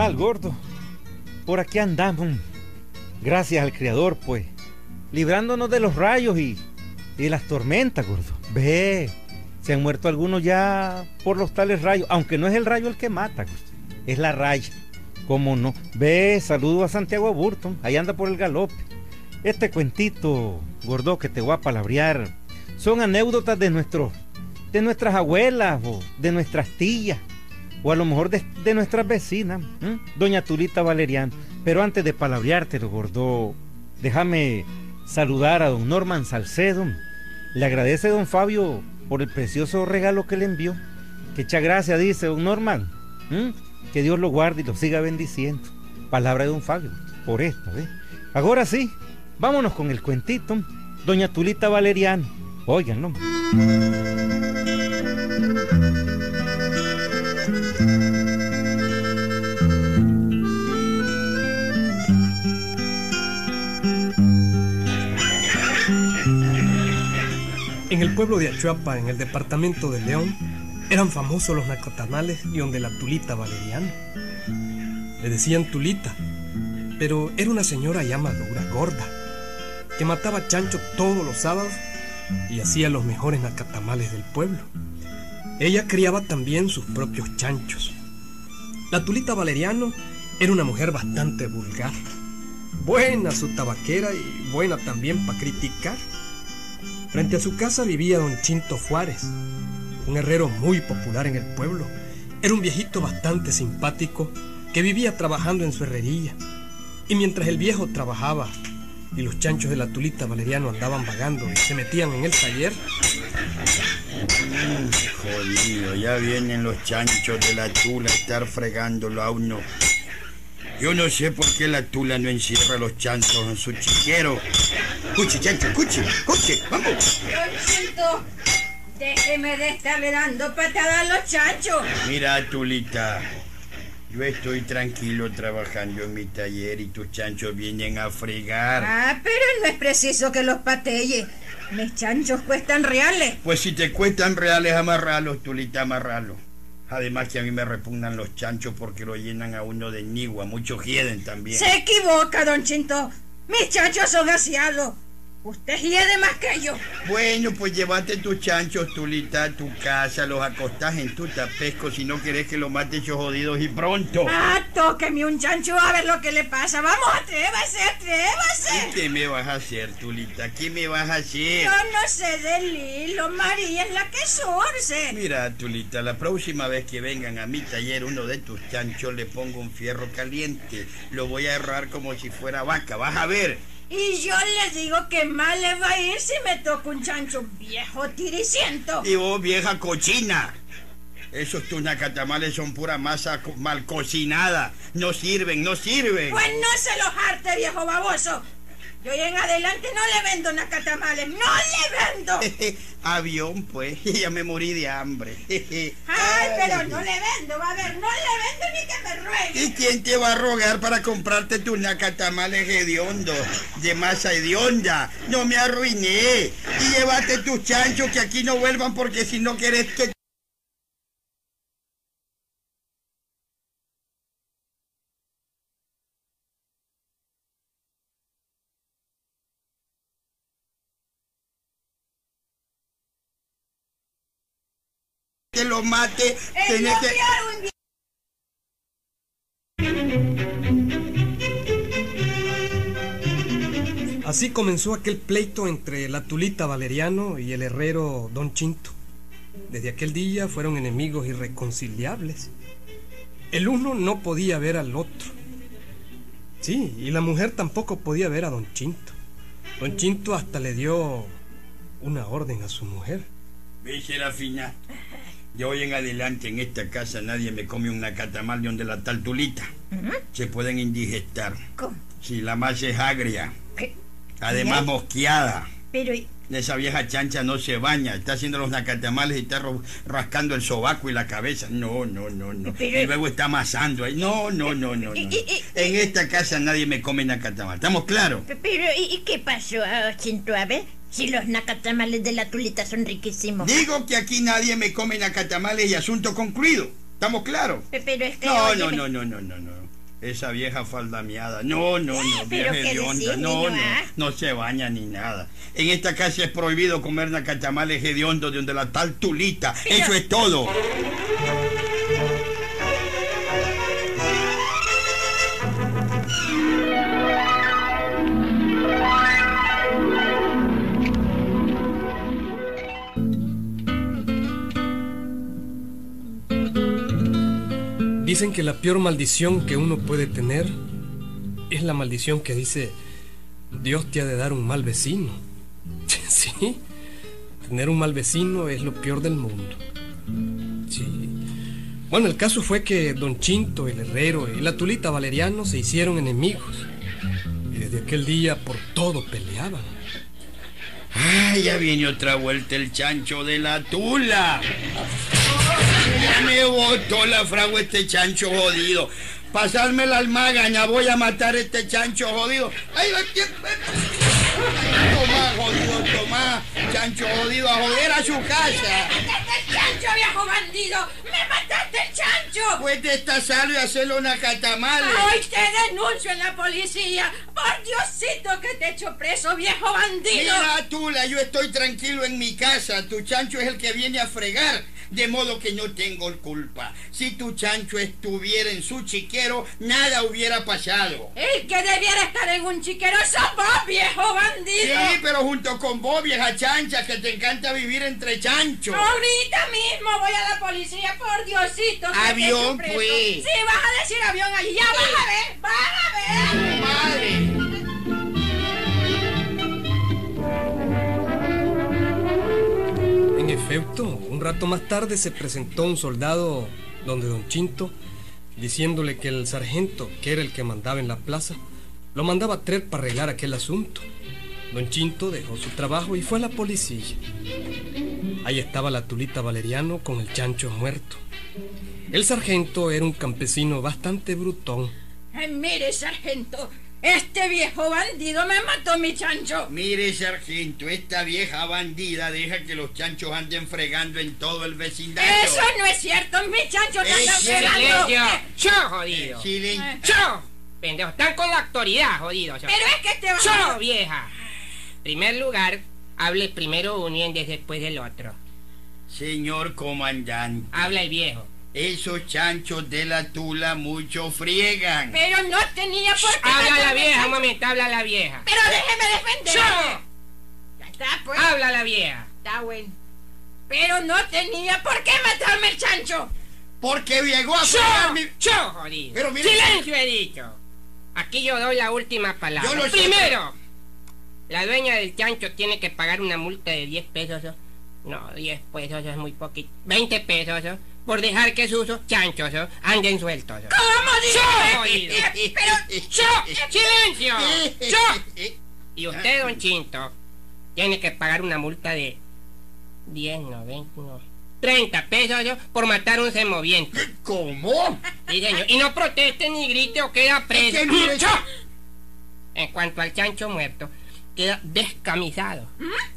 tal, gordo? Por aquí andamos, gracias al Creador, pues, librándonos de los rayos y las tormentas, gordo. Ve, se han muerto algunos ya por los tales rayos, aunque no es el rayo el que mata, gordo, es la raya, cómo no. Ve, saludo a Santiago Burton, ahí anda por el galope. Este cuentito, gordo, que te voy a palabrear, son anécdotas de nuestras abuelas, o de nuestras tías, o a lo mejor de nuestras vecinas, ¿eh? Doña Tulita Valeriano. Pero antes de palabreártelo, gordo, déjame saludar a don Norman Salcedo. Le agradece a don Fabio por el precioso regalo que le envió. Que echa gracia, dice don Norman, ¿eh? Que Dios lo guarde y lo siga bendiciendo. Palabra de don Fabio, por esta vez. Ahora sí, vámonos con el cuentito, Doña Tulita Valeriano. Óiganlo. En el pueblo de Achuapa, en el departamento de León, eran famosos los nacotanales y donde la Tulita Valeriano. Le decían Tulita, pero era una señora ya madura, gorda, que mataba chancho todos los sábados y hacía los mejores nacatamales del pueblo. Ella criaba también sus propios chanchos. La Tulita Valeriano era una mujer bastante vulgar, buena su tabaquera y buena también para criticar. Frente a su casa vivía don Chinto Juárez, un herrero muy popular en el pueblo. Era un viejito bastante simpático que vivía trabajando en su herrería. Y mientras el viejo trabajaba y los chanchos de la Tulita Valeriano andaban vagando y se metían en el taller... Jodido, ya vienen los chanchos de la Tula a estar fregándolo a uno. Yo no sé por qué la Tula no encierra a los chanchos en su chiquero. ¡Cuchi, chancho, cuchi, cuchi! ¡Vamos! Don Chinto, déjeme de estarle dando patadas a los chanchos. Mira, Tulita, yo estoy tranquilo trabajando en mi taller y tus chanchos vienen a fregar. Ah, pero no es preciso que los patelle. Mis chanchos cuestan reales. Pues si te cuestan reales, amarralos, Tulita, amarralos. Además que a mí me repugnan los chanchos porque lo llenan a uno de nigua. Muchos hieden también. Se equivoca, don Chinto. Mis chanchos son aseados. Usted hiede más que yo. Bueno, pues llévate tus chanchos, Tulita, a tu casa. Los acostás en tu tapesco si no querés que lo maten esos jodidos y pronto. Ah, tóqueme un chancho a ver lo que le pasa. Vamos, atrévase, atrévase. ¿Qué me vas a hacer, Tulita? ¿Qué me vas a hacer? Yo no sé del hilo, María es la que surce. Mira, Tulita, la próxima vez que vengan a mi taller uno de tus chanchos, le pongo un fierro caliente. Lo voy a herrar como si fuera vaca, vas a ver. Y yo les digo que mal le va a ir si me toca un chancho viejo tiriciento. Y vos, vieja cochina. Esos tus nacatamales son pura masa mal cocinada. No sirven, no sirven. Pues no se los harte, viejo baboso. Yo en adelante no le vendo nacatamales, no le vendo. Avión, pues, ya me morí de hambre. Ay, pero no le vendo, va a ver, no le vendo ni que me ruegue. ¿Y quién te va a rogar para comprarte tus nacatamales hediondos, de masa hedionda? No me arruiné. Y llévate tus chanchos que aquí no vuelvan porque si no querés que... lo mate, tenés que... Así comenzó aquel pleito entre la Tulita Valeriano y el herrero don Chinto. Desde aquel día fueron enemigos irreconciliables. El uno no podía ver al otro. Sí, y la mujer tampoco podía ver a don Chinto. Don Chinto hasta le dio una orden a su mujer. Ve, Serafina, de hoy en adelante en esta casa nadie me come un nacatamal de donde la tal Tulita. Se pueden indigestar. ¿Cómo? Si la masa es agria. ¿Qué? Además mosqueada. Pero... esa vieja chancha no se baña. Está haciendo los nacatamales y está rascando el sobaco y la cabeza. No, no, no, no. Pero... y luego está amasando. No, no, no, no, no. En esta casa nadie me come nacatamal. ¿Estamos claros? Pero, ¿y qué pasó, Chinto? A ver... si los nacatamales de la Tulita son riquísimos. Digo que aquí nadie me come nacatamales y asunto concluido. ¿Estamos claros? Pero es que... no, óyeme. No, no, no, no, no, no. Esa vieja faldameada. No, vieja hedionda. No se baña ni nada. En esta casa es prohibido comer nacachamales hediondos de donde la tal Tulita. Pero... eso es todo. Dicen que la peor maldición que uno puede tener es la maldición que dice: Dios te ha de dar un mal vecino. Sí, tener un mal vecino es lo peor del mundo. Sí. Bueno, el caso fue que Don Chinto, el herrero, y la Tulita Valeriano se hicieron enemigos. Y desde aquel día por todo peleaban. ¡Ah, ya viene otra vuelta el chancho de la Tula! Ya me botó la fragua este chancho jodido. Pasarme la almagaña, voy a matar a este chancho jodido. Ahí va, tomá, jodido, tomá. Chancho jodido, a joder a su casa. ¡Me mataste el chancho, viejo bandido! ¡Me mataste el chancho! Pues destazarlo y hacerlo una catamala. ¡Hoy te denuncio en la policía! ¡Por Diosito que te echo preso, viejo bandido! Mira, Tula, yo estoy tranquilo en mi casa. Tu chancho es el que viene a fregar. De modo que no tengo culpa. Si tu chancho estuviera en su chiquero, nada hubiera pasado. El que debiera estar en un chiquero sos vos, viejo bandido. Sí, pero junto con vos, vieja chancha, que te encanta vivir entre chanchos. Ahorita mismo voy a la policía, por Diosito. Avión, pues. Sí, vas a decir avión allí. Ya vas a ver. Madre. En efecto, un rato más tarde se presentó un soldado donde Don Chinto, diciéndole que el sargento, que era el que mandaba en la plaza, lo mandaba a traer para arreglar aquel asunto. Don Chinto dejó su trabajo y fue a la policía. Ahí estaba la Tulita Valeriano con el chancho muerto. El sargento era un campesino bastante brutón. Mire, sargento, este viejo bandido me mató mi chancho. Mire, sargento, esta vieja bandida deja que los chanchos anden fregando en todo el vecindario. Eso no es cierto, mi chancho no anda fregando. ¡Silencio! ¡Yo, jodido! ¡Silencio! ¡Yo! Pendejo, están con la autoridad, jodido. Pero es que te va a... ¡Yo, vieja! Primer lugar, hable primero uno y después del otro. Señor comandante. Habla el viejo. Esos chanchos de la Tula mucho friegan. Pero no tenía por qué... Habla la vieja, un momento, habla la vieja. Pero déjeme defender. ¡Yo! Ya está, pues. Habla la vieja. Está bueno. Pero no tenía por qué matarme el chancho. Porque llegó a fregarme... ¡Yo! Jodido. Pero mire... ¡Silencio, he dicho! Aquí yo doy la última palabra. Yo lo... Primero, la dueña del chancho tiene que pagar una multa de 10 pesos. No, 10 pesos es muy poquito. 20 pesos. Por dejar que sus chanchos anden sueltos. ¿Cómo digo? Pero yo, silencio. Yo. Y usted, Don Chinto, tiene que pagar una multa de 10, no, 20, no, 30 pesos por matar un semoviente. ¿Cómo? Sí, señor. Y no proteste ni grite o queda preso. Es que mire, yo. En cuanto al chancho muerto, queda descamisado.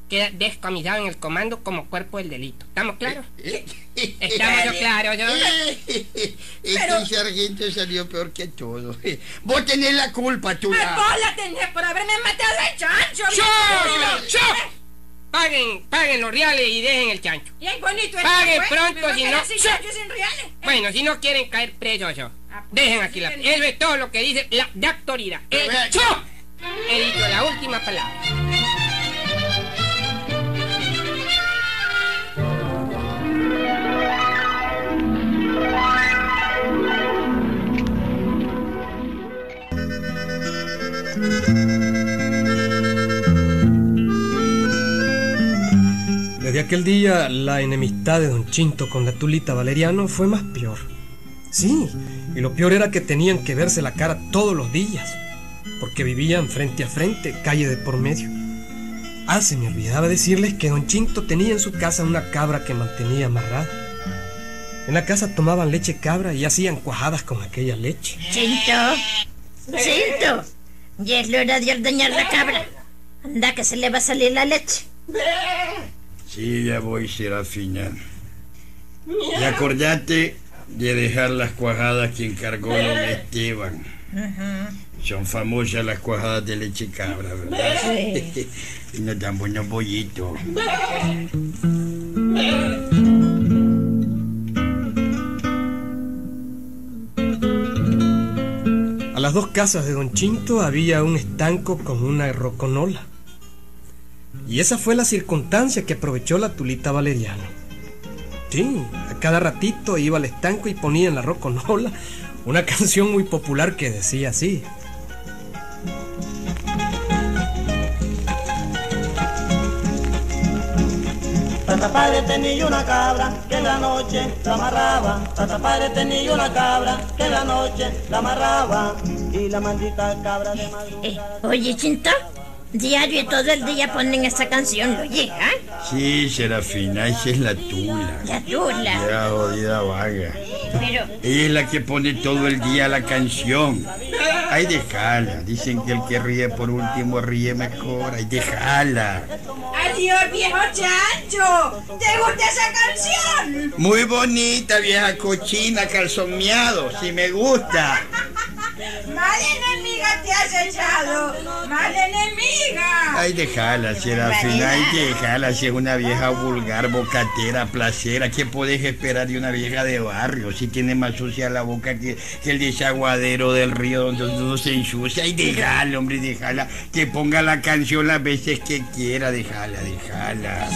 Queda descamisado en el comando como cuerpo del delito. ¿Estamos claros? Estamos claros, ¿no? Este sargento salió peor que todo. Vos tenés la culpa, tú. Vos la tenés por haberme matado al chancho. ¡Yo! Paguen los reales y dejen el chancho. Paguen pronto, si no... Bueno, si no quieren caer presos, dejen aquí la... Eso es todo lo que dice la autoridad. ¡Yo! He dicho la última palabra. Desde aquel día, la enemistad de Don Chinto con la Tulita Valeriano fue más peor. Sí, y lo peor era que tenían que verse la cara todos los días, porque vivían frente a frente, calle de por medio. Ah, se me olvidaba decirles que Don Chinto tenía en su casa una cabra que mantenía amarrada. En la casa tomaban leche cabra y hacían cuajadas con aquella leche. ¡Chinto! Ya es la hora de ordeñar la cabra. Anda, que se le va a salir la leche. Sí, ya voy, Serafina. Y acordate de dejar las cuajadas que encargó don Esteban. Son famosas las cuajadas de leche cabra, ¿verdad? Sí. Y nos dan buenos bollitos. A las dos casas de don Chinto había un estanco con una roconola. Y esa fue la circunstancia que aprovechó la Tulita Valeriano. Sí, a cada ratito iba al estanco y ponía en la roconola una canción muy popular que decía así: Tatapare tenía una cabra que en la noche la amarraba. Tatapare tenía una cabra que en la noche la amarraba. Y la maldita cabra de madrugada. Oye, Chinto, diario y todo el día ponen esa canción, ¿lo llega? Sí, Serafina, esa es la Tula. La Tula. La jodida vaga. Pero... es la que pone todo el día la canción. Ay, déjala. Dicen que el que ríe por último ríe mejor. Ay, déjala. Adiós, viejo chancho. ¿Te gusta esa canción? Muy bonita, vieja cochina, calzón miado. Sí me gusta. Mal enemiga te has echado, mal enemiga. Ay, déjala, Serafina, ay, déjala, si es una vieja vulgar, bocatera, placera. ¿Qué podés esperar de una vieja de barrio? Si tiene más sucia la boca que el desaguadero del río donde no se ensucia. Ay, déjala, hombre, déjala, que ponga la canción las veces que quiera, déjala, déjala.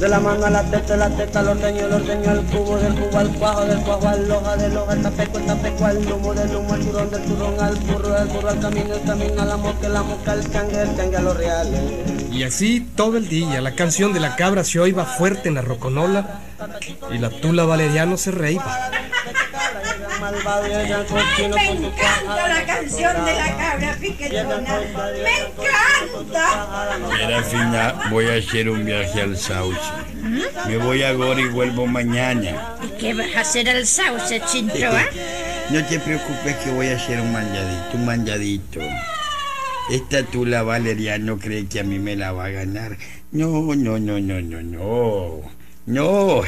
De la mano a la teta, los leños, el cubo, del cubo al cuajo, del cuajo al loja, del loja al tapeco, el tapeco al humo, del humo al churrón, del churrón al burro, del burro al camino, el camino a la mosca al cangue, el cangue a los reales. Y así todo el día la canción de la cabra se oiba fuerte en la roconola y la Tula Valeriano se reía. ¡Ay, me encanta la canción de la cabra piquetona! ¡Me encanta! Serafina, voy a hacer un viaje al sauce. Me voy ahora y vuelvo mañana. ¿Y qué vas a hacer al sauce, Chinto? No te preocupes que voy a hacer un manjadito, un manjadito. Esta Tula Valeriano cree que a mí me la va a ganar. No, no, no, no, no, no. No.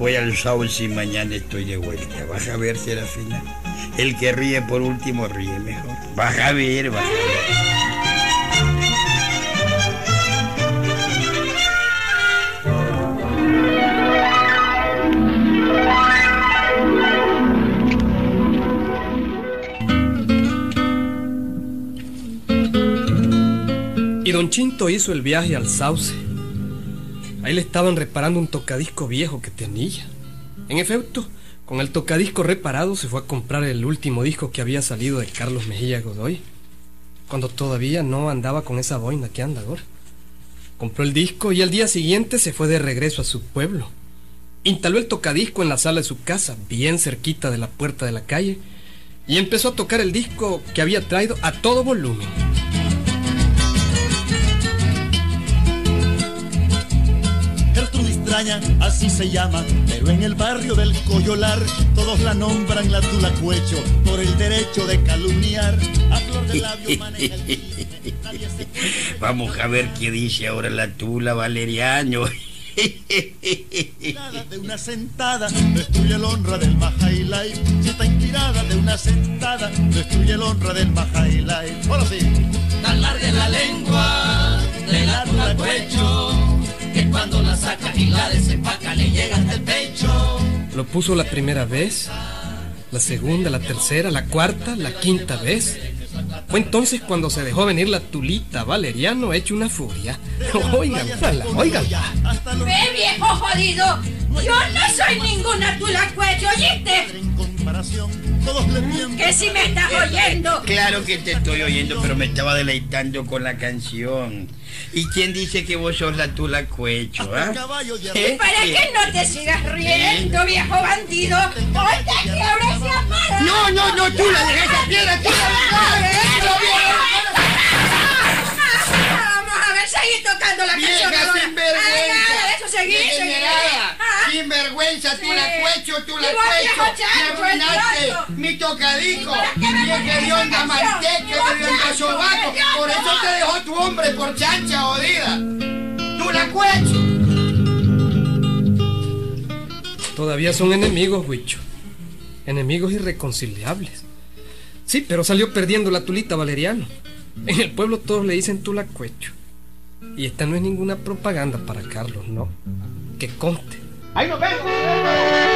Voy al sauce y mañana estoy de vuelta. Vas a ver, Serafina. El que ríe por último ríe mejor. Vas a ver, vas a ver. Y don Chinto hizo el viaje al sauce. Ahí le estaban reparando un tocadisco viejo que tenía. En efecto, con el tocadisco reparado se fue a comprar el último disco que había salido de Carlos Mejía Godoy, cuando todavía no andaba con esa boina que anda ahora. Compró el disco y al día siguiente se fue de regreso a su pueblo. Instaló el tocadisco en la sala de su casa, bien cerquita de la puerta de la calle, y empezó a tocar el disco que había traído a todo volumen. Así se llama, pero en el barrio del Coyolar todos la nombran la Tula Cuecho por el derecho de calumniar. A flor de labio maneja el día, nadie se... Vamos a ver qué dice ahora la Tula Valeriano. De una sentada destruye el honra del Mahailay. Si está inspirada de una sentada destruye el honra del Mahailay. Ahora sí. Tan larga es la lengua de la Tula Cuecho que cuando la saca y la desempaca le llega hasta el pecho. Lo puso la primera vez, la segunda, la tercera, la cuarta, la quinta vez. Fue entonces cuando se dejó venir la Tulita Valeriano hecho una furia. Óiganla, óiganla. ¡Ve, viejo jodido! ¡Yo no soy ninguna tulacuello, ¿oíste? ¿Que si me estás oyendo? Claro que te estoy oyendo, pero me estaba deleitando con la canción. ¿Y quién dice que vos sos la Tula Cuecho? ¿Eh? ¿Para qué no te sigas riendo, viejo bandido? ¡Oye, que ahora se amarra! ¡No, no, no! ¡Tú la dejas a piedra! ¡Tú la dejas! ¡Vamos a ver! ¡Seguí tocando la canción! ¡Vieja sinvergüenza! ¡Eso, seguí, seguí! ¡Sinvergüenza! ¡Tú la Cuecho, tú la Cuecho! Mi tocadico, que de onda manteca, que de onda sobaco, por eso te dejó tu hombre por chancha jodida. Tú la Cuecho. Todavía son enemigos, Huicho. Enemigos irreconciliables. Sí, pero salió perdiendo la Tulita Valeriano. En el pueblo todos le dicen Tulacuecho. Y esta no es ninguna propaganda para Carlos, no. Que conste. ¡Ahí nos vemos!